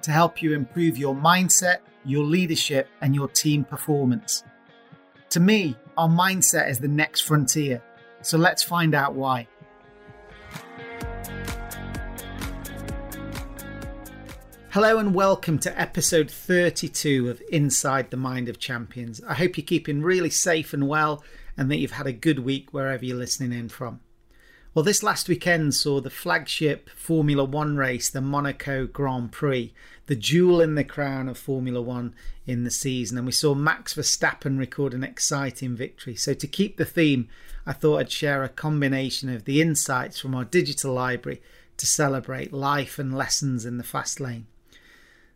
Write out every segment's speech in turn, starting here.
to help you improve your mindset, your leadership, and your team performance. To me, our mindset is the next frontier, so let's find out why. Hello and welcome to episode 32 of Inside the Mind of Champions. I hope you're keeping really safe and well, and that you've had a good week wherever you're listening in from. Well, this last weekend saw the flagship Formula 1 race, the Monaco Grand Prix, the jewel in the crown of Formula 1 in the season. And we saw Max Verstappen record an exciting victory. So to keep the theme, I thought I'd share a combination of the insights from our digital library to celebrate life and lessons in the fast lane.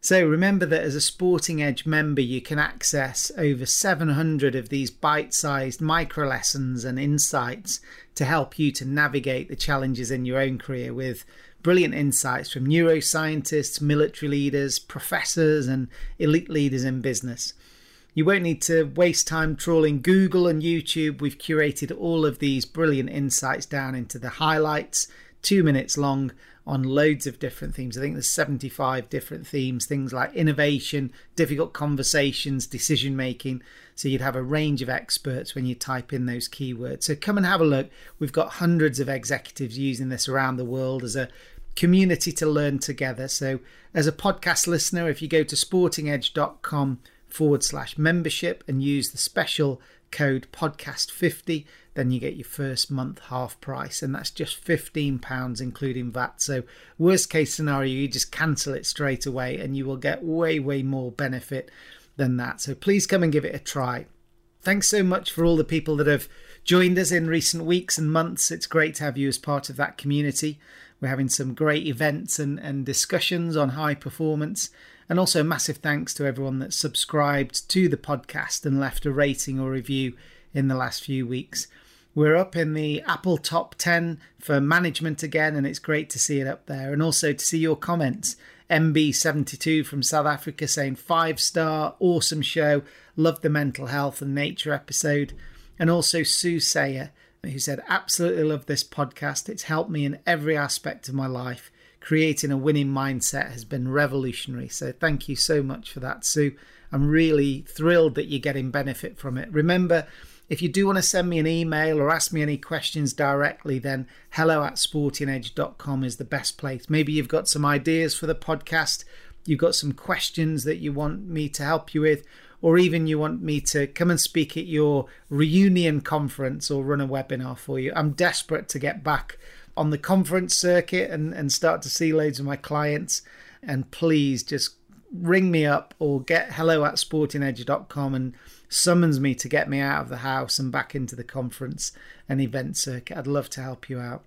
So remember that as a Sporting Edge member, you can access over 700 of these bite-sized micro lessons and insights to help you to navigate the challenges in your own career, with brilliant insights from neuroscientists, military leaders, professors, and elite leaders in business. You won't need to waste time trawling Google and YouTube. We've curated all of these brilliant insights down into the highlights, 2 minutes long, on loads of different themes. I think there's 75 different themes, things like innovation, difficult conversations, decision making. So you'd have a range of experts when you type in those keywords. So come and have a look. We've got hundreds of executives using this around the world as a community to learn together. So as a podcast listener, if you go to sportingedge.com/membership and use the special code PODCAST50, then you get your first month half price, and that's just £15 including VAT. So worst case scenario, you just cancel it straight away and you will get way more benefit than that. So please come and give it a try. Thanks so much for all the people that have joined us in recent weeks and months. It's great to have you as part of that community. We're having some great events and discussions on high performance. And also massive thanks to everyone that subscribed to the podcast and left a rating or review in the last few weeks. We're up in the Apple Top 10 for management again, and it's great to see it up there. And also to see your comments. MB72 from South Africa saying 5-star, awesome show, love the mental health and nature episode. And also Sue Sayer, who said, absolutely love this podcast. It's helped me in every aspect of my life. Creating a winning mindset has been revolutionary. So thank you so much for that, Sue. I'm really thrilled that you're getting benefit from it. Remember, if you do want to send me an email or ask me any questions directly, then hello@sportingedge.com is the best place. Maybe you've got some ideas for the podcast, you've got some questions that you want me to help you with, or even you want me to come and speak at your reunion conference or run a webinar for you. I'm desperate to get back on the conference circuit and start to see loads of my clients. And please just ring me up or get hello@sportingedge.com and summons me to get me out of the house and back into the conference and event circuit. I'd love to help you out.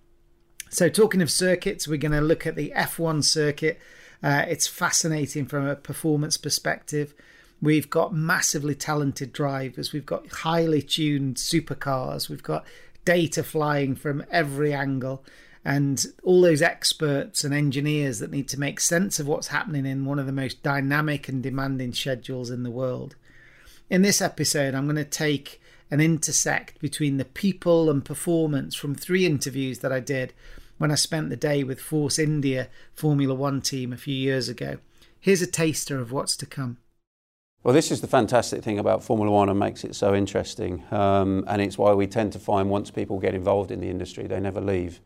So talking of circuits, we're going to look at the F1 circuit. It's fascinating from a performance perspective. We've got massively talented drivers. We've got highly tuned supercars. We've got data flying from every angle, and all those experts and engineers that need to make sense of what's happening in one of the most dynamic and demanding schedules in the world. In this episode, I'm going to take and intersect between the people and performance from 3 interviews that I did when I spent the day with Force India Formula 1 team a few years ago. Here's a taster of what's to come. Well, this is the fantastic thing about Formula 1 and makes it so interesting. And it's why we tend to find once people get involved in the industry, they never leave.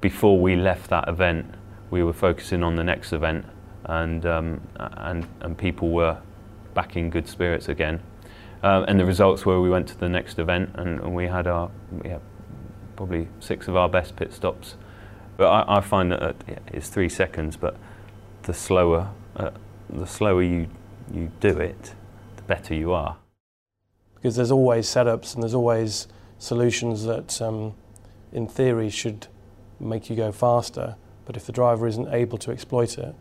Before we left that event, we were focusing on the next event and people were back in good spirits again. And the results were we went to the next event and we had probably 6 of our best pit stops. But I find that it's 3 seconds, but the slower you do it, the better you are. Because there's always setups and there's always solutions that in theory should make you go faster, but if the driver isn't able to exploit it,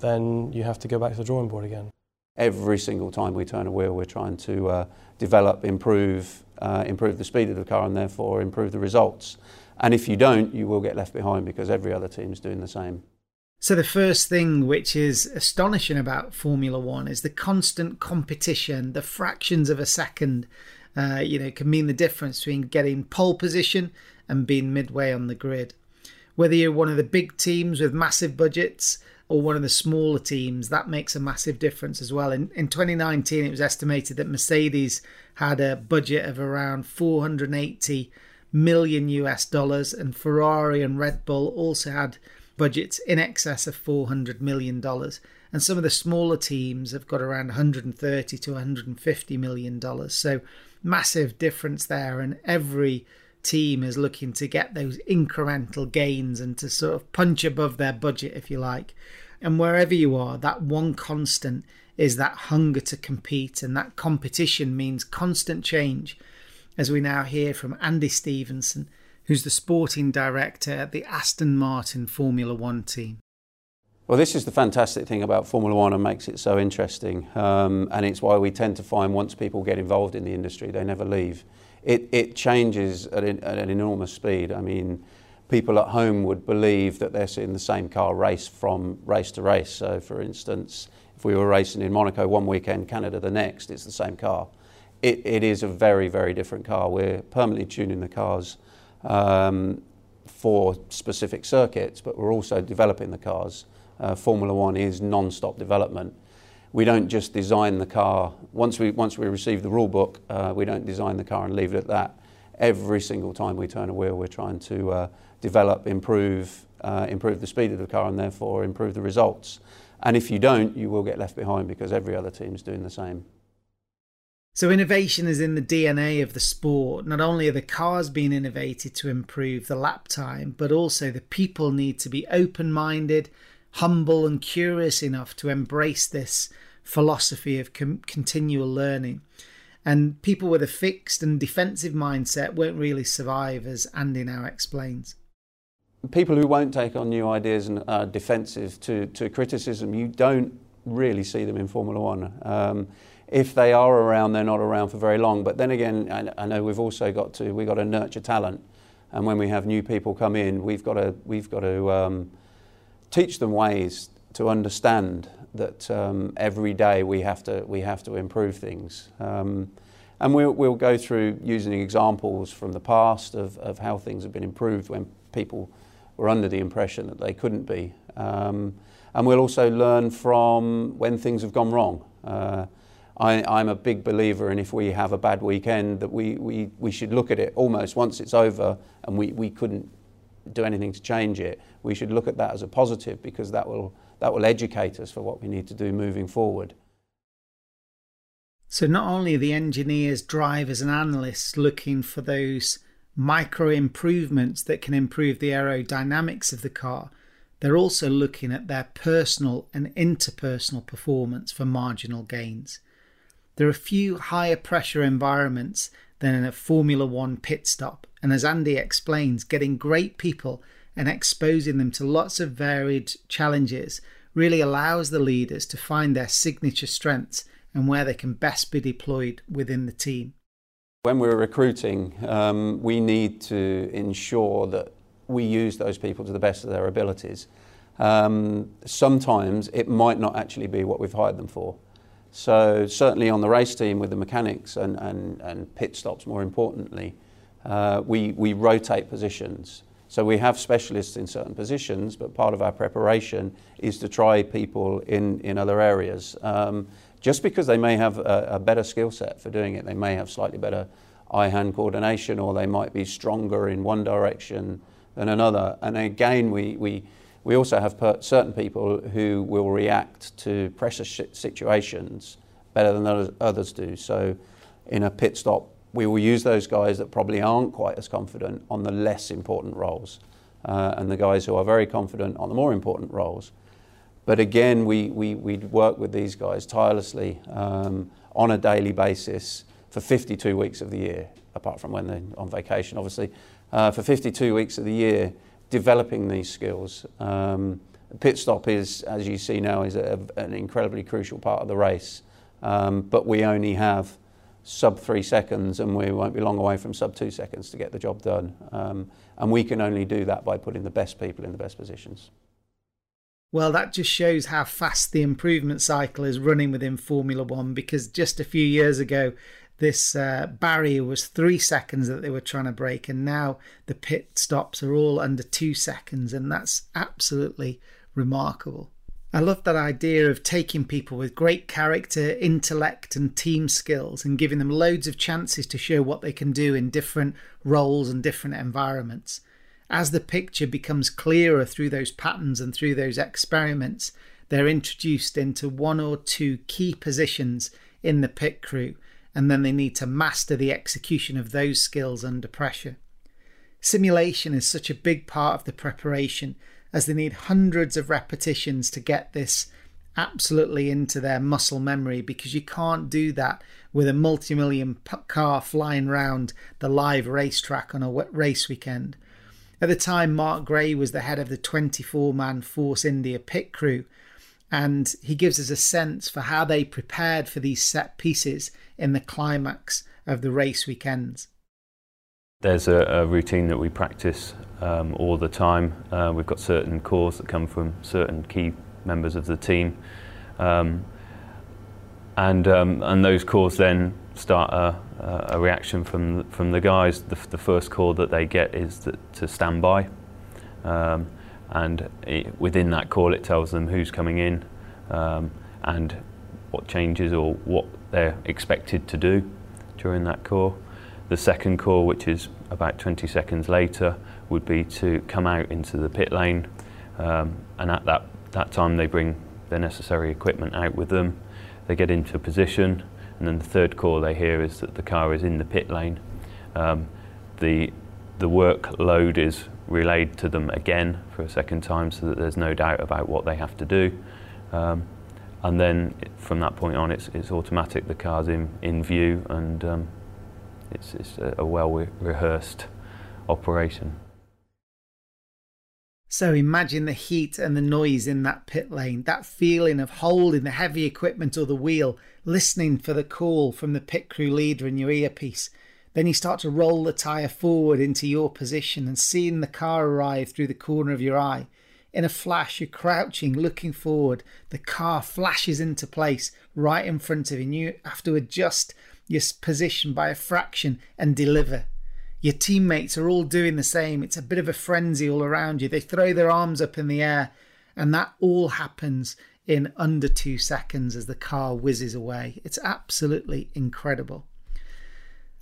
then you have to go back to the drawing board again. Every single time we turn a wheel, we're trying to develop, improve the speed of the car and therefore improve the results. And if you don't, you will get left behind because every other team's doing the same. So the first thing which is astonishing about Formula 1 is the constant competition. The fractions of a second can mean the difference between getting pole position and being midway on the grid. Whether you're one of the big teams with massive budgets or one of the smaller teams, that makes a massive difference as well. In 2019, it was estimated that Mercedes had a budget of around $480 million US, and Ferrari and Red Bull also had budgets in excess of $400 million. And some of the smaller teams have got around $130 to $150 million. So massive difference there. And every team is looking to get those incremental gains and to sort of punch above their budget, if you like. And wherever you are, that one constant is that hunger to compete. And that competition means constant change, as we now hear from Andy Stevenson, who's the sporting director at the Aston Martin Formula 1 team. Well, this is the fantastic thing about Formula 1 and makes it so interesting. And it's why we tend to find once people get involved in the industry, they never leave. It changes at an enormous speed. I mean, people at home would believe that they're seeing the same car race from race to race. So, for instance, if we were racing in Monaco one weekend, Canada the next, it's the same car. It is a very, very different car. We're permanently tuning the cars for specific circuits, but we're also developing the cars. Formula 1 is non-stop development. We don't just design the car. Once we receive the rule book, we don't design the car and leave it at that. Every single time we turn a wheel, we're trying to develop, improve the speed of the car and therefore improve the results. And if you don't, you will get left behind because every other team's doing the same. So innovation is in the DNA of the sport. Not only are the cars being innovated to improve the lap time, but also the people need to be open-minded, humble and curious enough to embrace this philosophy of continual learning. And people with a fixed and defensive mindset won't really survive, as Andy now explains. People who won't take on new ideas and are defensive to criticism, you don't really see them in Formula 1. If they are around, they're not around for very long. But then again, I know we've got to nurture talent, and when we have new people come in, we've got to teach them ways to understand that every day we have to improve things. And we'll go through using examples from the past of how things have been improved when people were under the impression that they couldn't be. And we'll also learn from when things have gone wrong. I'm a big believer in if we have a bad weekend that we should look at it almost once it's over and we couldn't do anything to change it. We should look at that as a positive because that will educate us for what we need to do moving forward. So not only are the engineers, drivers and analysts looking for those micro improvements that can improve the aerodynamics of the car, they're also looking at their personal and interpersonal performance for marginal gains. There are few higher pressure environments than in a Formula 1 pit stop, and as Andy explains, getting great people and exposing them to lots of varied challenges really allows the leaders to find their signature strengths and where they can best be deployed within the team. When we're recruiting, we need to ensure that we use those people to the best of their abilities. Sometimes it might not actually be what we've hired them for. So certainly on the race team with the mechanics and pit stops, more importantly, we rotate positions. So we have specialists in certain positions, but part of our preparation is to try people in other areas. Just because they may have a better skill set for doing it, they may have slightly better eye-hand coordination, or they might be stronger in one direction than another. And again, we We also have certain people who will react to pressure situations better than others do. So in a pit stop, we will use those guys that probably aren't quite as confident on the less important roles, and the guys who are very confident on the more important roles. But again, we work with these guys tirelessly on a daily basis for 52 weeks of the year, apart from when they're on vacation, obviously, for 52 weeks of the year, developing these skills. Pit stop is, as you see now, is an incredibly crucial part of the race, but we only have sub 3 seconds, and we won't be long away from sub 2 seconds to get the job done. And we can only do that by putting the best people in the best positions. Well, that just shows how fast the improvement cycle is running within Formula One, because just a few years ago, this barrier was 3 seconds that they were trying to break, and now the pit stops are all under 2 seconds, and that's absolutely remarkable. I love that idea of taking people with great character, intellect and team skills and giving them loads of chances to show what they can do in different roles and different environments. As the picture becomes clearer through those patterns and through those experiments, they're introduced into one or two key positions in the pit crew, and then they need to master the execution of those skills under pressure. Simulation is such a big part of the preparation, as they need hundreds of repetitions to get this absolutely into their muscle memory, because you can't do that with a multi-million car flying round the live racetrack on a race weekend. At the time, Mark Gray was the head of the 24-man Force India pit crew, and he gives us a sense for how they prepared for these set pieces in the climax of the race weekends. There's a routine that we practice all the time. We've got certain calls that come from certain key members of the team, and those calls then start a reaction from the guys. The first call that they get is to stand by, and within that call it tells them who's coming in and what changes or what they're expected to do during that call. The second call, which is about 20 seconds later, would be to come out into the pit lane, and at that time they bring their necessary equipment out with them. They get into position, and then the third call they hear is that the car is in the pit lane. The workload is relayed to them again for a second time, so that there's no doubt about what they have to do. And then from that point on, it's automatic. The car's in view, and it's a well-rehearsed operation. So imagine the heat and the noise in that pit lane, that feeling of holding the heavy equipment or the wheel, listening for the call from the pit crew leader in your earpiece. Then you start to roll the tyre forward into your position and seeing the car arrive through the corner of your eye. In a flash, you're crouching, looking forward. The car flashes into place right in front of you, and you have to adjust your position by a fraction and deliver. Your teammates are all doing the same. It's a bit of a frenzy all around you. They throw their arms up in the air, and that all happens in under 2 seconds as the car whizzes away. It's absolutely incredible.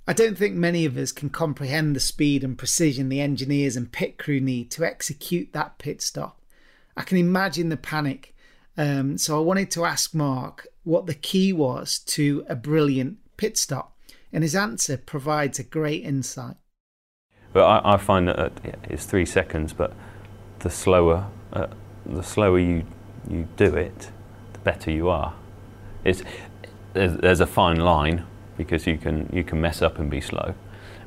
I don't think many of us can comprehend the speed and precision the engineers and pit crew need to execute that pit stop. I can imagine the panic. So I wanted to ask Mark what the key was to a brilliant pit stop, and his answer provides a great insight. Well, I find that it's 3 seconds, but the slower you do it, the better you are. There's a fine line, because you can mess up and be slow,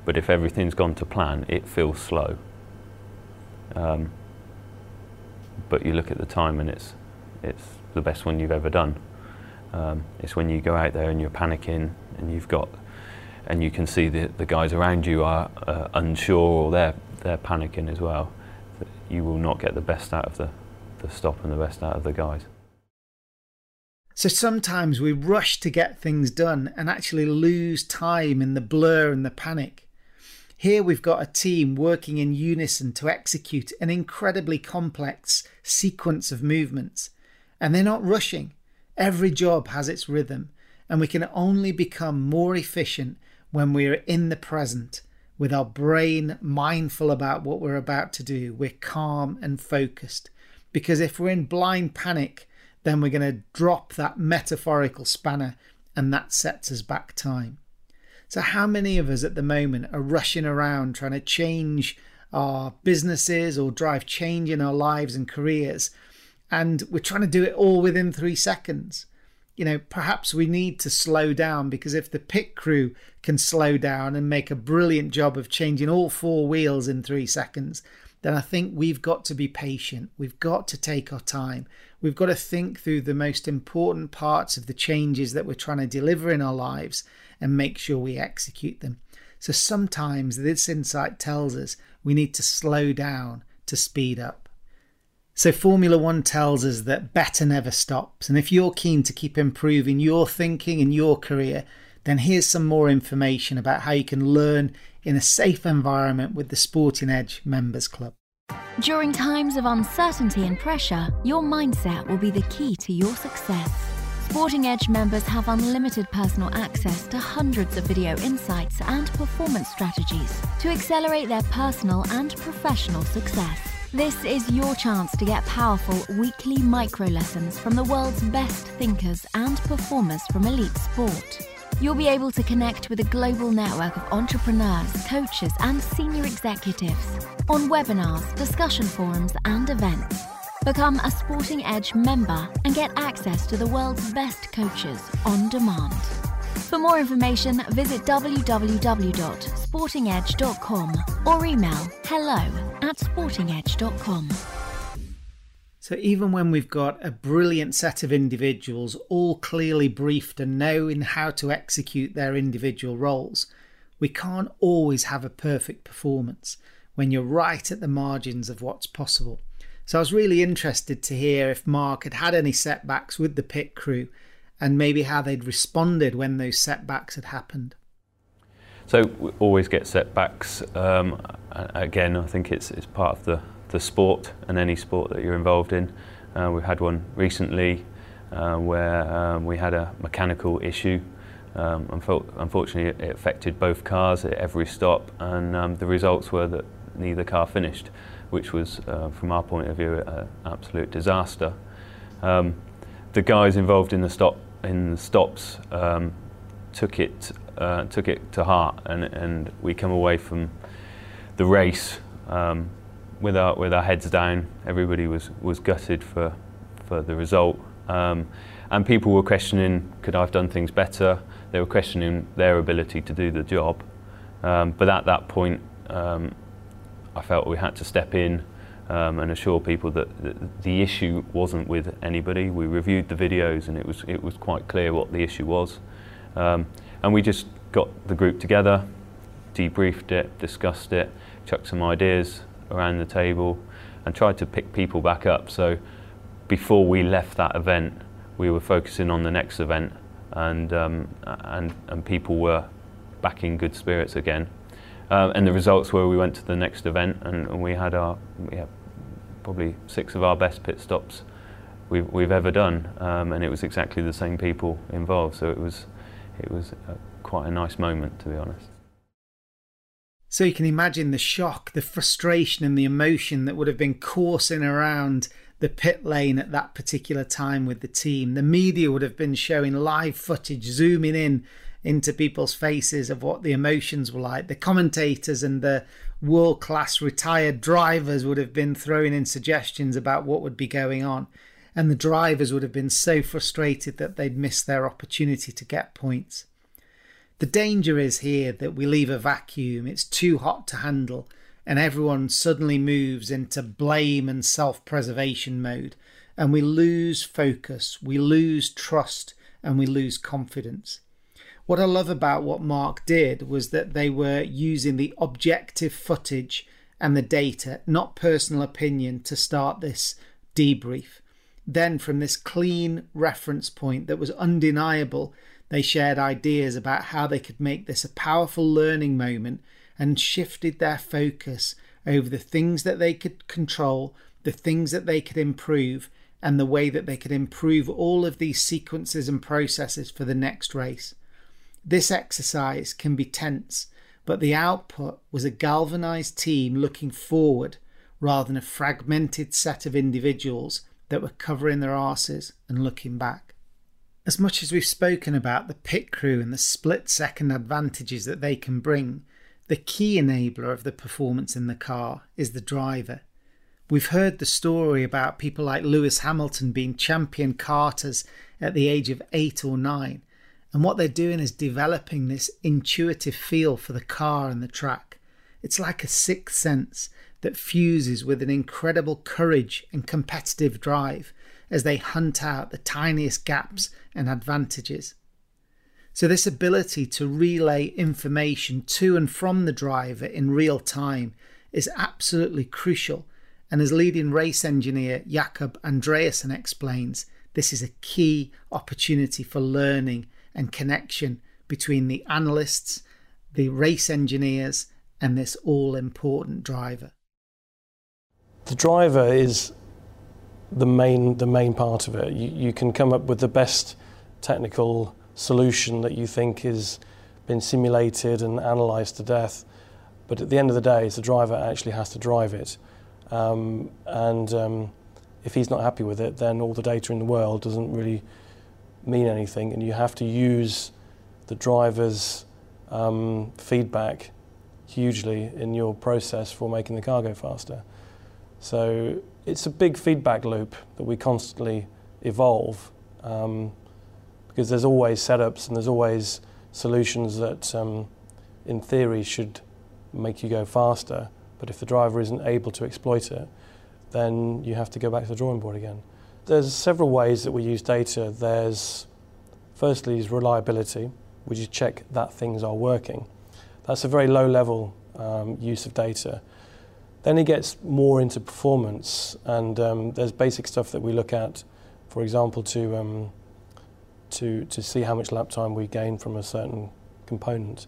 but if everything's gone to plan, it feels slow. But you look at the time, and it's the best one you've ever done. It's when you go out there and you're panicking, and you can see the guys around you are unsure, or they're panicking as well. You will not get the best out of the stop and the best out of the guys. So sometimes we rush to get things done and actually lose time in the blur and the panic. Here we've got a team working in unison to execute an incredibly complex sequence of movements, and they're not rushing. Every job has its rhythm, and we can only become more efficient when we are in the present, with our brain mindful about what we're about to do. We're calm and focused, because if we're in blind panic, then we're going to drop that metaphorical spanner and that sets us back time. So how many of us at the moment are rushing around trying to change our businesses or drive change in our lives and careers, and we're trying to do it all within 3 seconds? You know, perhaps we need to slow down, because if the pit crew can slow down and make a brilliant job of changing all four wheels in 3 seconds, then I think we've got to be patient. We've got to take our time. We've got to think through the most important parts of the changes that we're trying to deliver in our lives and make sure we execute them. So sometimes this insight tells us we need to slow down to speed up. So Formula 1 tells us that better never stops. And if you're keen to keep improving your thinking and your career, then here's some more information about how you can learn in a safe environment with the Sporting Edge Members Club. During times of uncertainty and pressure, your mindset will be the key to your success. Sporting Edge members have unlimited personal access to hundreds of video insights and performance strategies to accelerate their personal and professional success. This is your chance to get powerful weekly micro lessons from the world's best thinkers and performers from elite sport. You'll be able to connect with a global network of entrepreneurs, coaches, and senior executives on webinars, discussion forums, and events. Become a Sporting Edge member and get access to the world's best coaches on demand. For more information, visit www.sportingedge.com or email hello@sportingedge.com. So even when we've got a brilliant set of individuals, all clearly briefed and knowing how to execute their individual roles, we can't always have a perfect performance when you're right at the margins of what's possible. So I was really interested to hear if Mark had had any setbacks with the pit crew and maybe how they'd responded when those setbacks had happened. So we always get setbacks. Again, I think it's part of the sport and any sport that you're involved in. We've had one recently where we had a mechanical issue. Unfortunately, it affected both cars at every stop, and the results were that neither car finished, which was, from our point of view, an absolute disaster. The guys involved in the stops took it to heart, and we come away from the race with our heads down. Everybody was gutted for the result, and people were questioning, could I have done things better? They were questioning their ability to do the job, but at that point, I felt we had to step in and assure people that the issue wasn't with anybody. We reviewed the videos, and it was quite clear what the issue was. And we just got the group together, debriefed it, discussed it, chucked some ideas around the table, and tried to pick people back up. So before we left that event, we were focusing on the next event, and people were back in good spirits again. And the results were, we went to the next event, and we had probably 6 of our best pit stops we've ever done, and it was exactly the same people involved. So it was quite a nice moment, to be honest. So you can imagine the shock, the frustration, and the emotion that would have been coursing around the pit lane at that particular time with the team. The media would have been showing live footage, zooming into people's faces of what the emotions were like. The commentators and the world-class retired drivers would have been throwing in suggestions about what would be going on. And the drivers would have been so frustrated that they'd missed their opportunity to get points. The danger is here that we leave a vacuum. It's too hot to handle, and everyone suddenly moves into blame and self-preservation mode. And we lose focus, we lose trust, and we lose confidence. What I love about what Mark did was that they were using the objective footage and the data, not personal opinion, to start this debrief. Then from this clean reference point that was undeniable, they shared ideas about how they could make this a powerful learning moment and shifted their focus over the things that they could control, the things that they could improve, and the way that they could improve all of these sequences and processes for the next race. This exercise can be tense, but the output was a galvanized team looking forward, rather than a fragmented set of individuals that were covering their arses and looking back. As much as we've spoken about the pit crew and the split-second advantages that they can bring, the key enabler of the performance in the car is the driver. We've heard the story about people like Lewis Hamilton being champion karters at the age of 8 or 9, and what they're doing is developing this intuitive feel for the car and the track. It's like a sixth sense that fuses with an incredible courage and competitive drive as they hunt out the tiniest gaps and advantages. So this ability to relay information to and from the driver in real time is absolutely crucial, and as leading race engineer Jakob Andreasen explains, this is a key opportunity for learning and connection between the analysts, the race engineers, and this all-important driver. The driver is the main part of it. You can come up with the best technical solution that you think has been simulated and analysed to death, but at the end of the day, it's the driver actually has to drive it. If he's not happy with it, then all the data in the world doesn't really mean anything, and you have to use the driver's feedback hugely in your process for making the car go faster. So it's a big feedback loop that we constantly evolve, because there's always setups and there's always solutions that in theory should make you go faster, but if the driver isn't able to exploit it, then you have to go back to the drawing board again. There's several ways that we use data. There's firstly is reliability, we just check that things are working. That's a very low level use of data. Then it gets more into performance, and there's basic stuff that we look at, for example, to see how much lap time we gain from a certain component.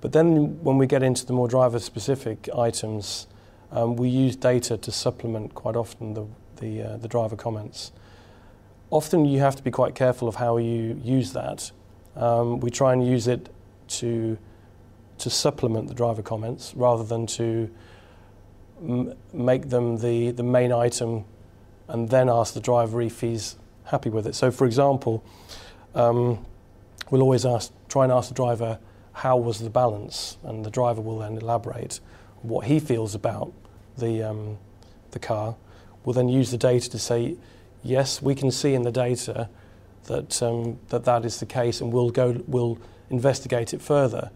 But then when we get into the more driver-specific items, we use data to supplement quite often the driver comments. Often you have to be quite careful of how you use that. We try and use it to supplement the driver comments rather than to make them the main item and then ask the driver if he's happy with it. So for example, we'll always try and ask the driver, how was the balance? And the driver will then elaborate what he feels about the car. We'll then use the data to say, yes, we can see in the data that that is the case, and we'll investigate it further.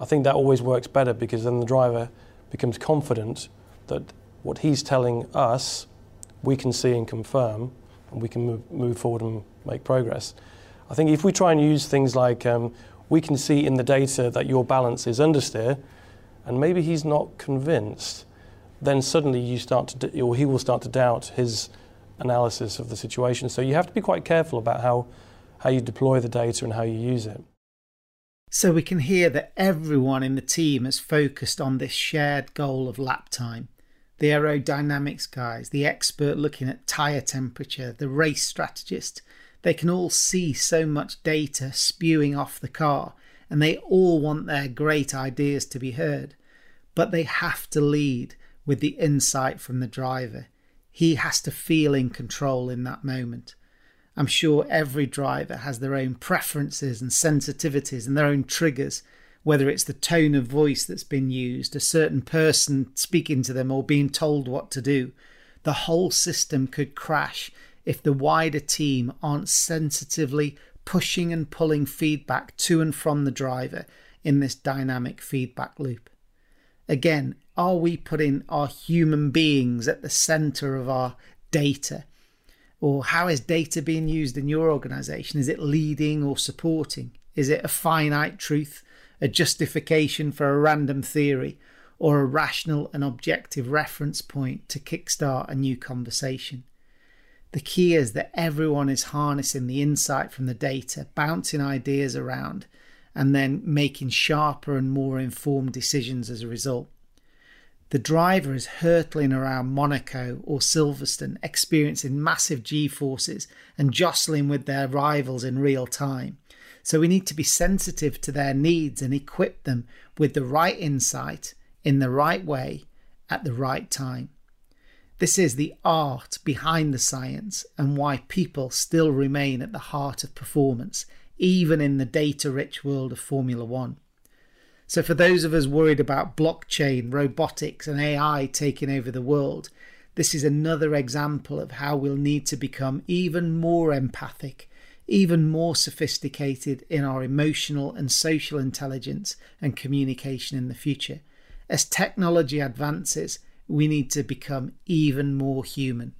I think that always works better, because then the driver becomes confident that what he's telling us, we can see and confirm, and we can move forward and make progress. I think if we try and use things like, we can see in the data that your balance is understeer, and maybe he's not convinced, then suddenly you start to, or he will start to doubt his analysis of the situation. So you have to be quite careful about how you deploy the data and how you use it. So we can hear that everyone in the team has focused on this shared goal of lap time. The aerodynamics guys, the expert looking at tyre temperature, the race strategist, they can all see so much data spewing off the car, and they all want their great ideas to be heard. But they have to lead with the insight from the driver. He has to feel in control in that moment. I'm sure every driver has their own preferences and sensitivities and their own triggers, whether it's the tone of voice that's been used, a certain person speaking to them, or being told what to do. The whole system could crash if the wider team aren't sensitively pushing and pulling feedback to and from the driver in this dynamic feedback loop. Again, are we putting our human beings at the centre of our data? Or how is data being used in your organisation? Is it leading or supporting? Is it a finite truth, a justification for a random theory, or a rational and objective reference point to kickstart a new conversation? The key is that everyone is harnessing the insight from the data, bouncing ideas around, and then making sharper and more informed decisions as a result. The driver is hurtling around Monaco or Silverstone, experiencing massive G-forces and jostling with their rivals in real time. So we need to be sensitive to their needs and equip them with the right insight in the right way at the right time. This is the art behind the science and why people still remain at the heart of performance, even in the data-rich world of Formula 1. So for those of us worried about blockchain, robotics and AI taking over the world, this is another example of how we'll need to become even more empathic, even more sophisticated in our emotional and social intelligence and communication in the future. As technology advances, we need to become even more human.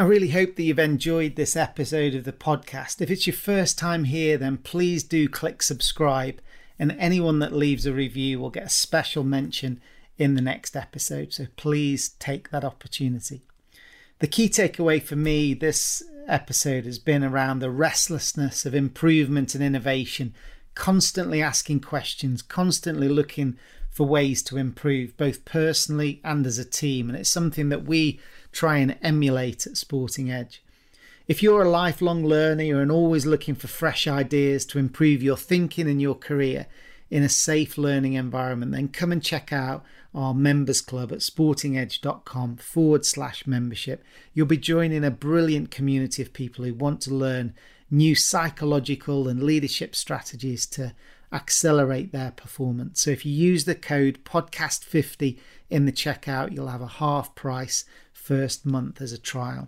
I really hope that you've enjoyed this episode of the podcast. If it's your first time here, then please do click subscribe, and anyone that leaves a review will get a special mention in the next episode. So please take that opportunity. The key takeaway for me this episode has been around the restlessness of improvement and innovation, constantly asking questions, constantly looking for ways to improve, both personally and as a team. And it's something that we try and emulate at Sporting Edge. If you're a lifelong learner and always looking for fresh ideas to improve your thinking and your career in a safe learning environment, then come and check out our members club at sportingedge.com/membership. You'll be joining a brilliant community of people who want to learn new psychological and leadership strategies to accelerate their performance. So if you use the code PODCAST50 in the checkout, you'll have a half price first month as a trial.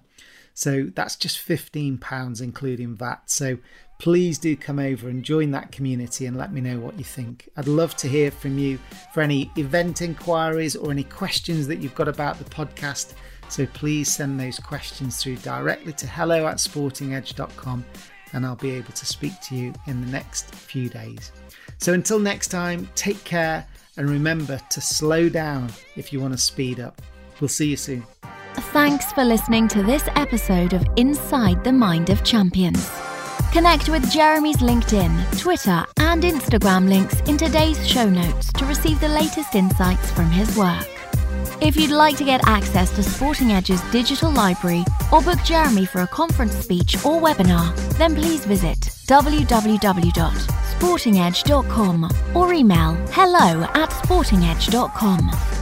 So that's just £15 including VAT. So please do come over and join that community and let me know what you think. I'd love to hear from you for any event inquiries or any questions that you've got about the podcast. So please send those questions through directly to hello@sportingedge.com, and I'll be able to speak to you in the next few days. So until next time, take care, and remember to slow down if you want to speed up. We'll see you soon. Thanks for listening to this episode of Inside the Mind of Champions. Connect with Jeremy's LinkedIn, Twitter and Instagram links in today's show notes to receive the latest insights from his work. If you'd like to get access to Sporting Edge's digital library or book Jeremy for a conference speech or webinar, then please visit www.sportingedge.com or email hello@sportingedge.com.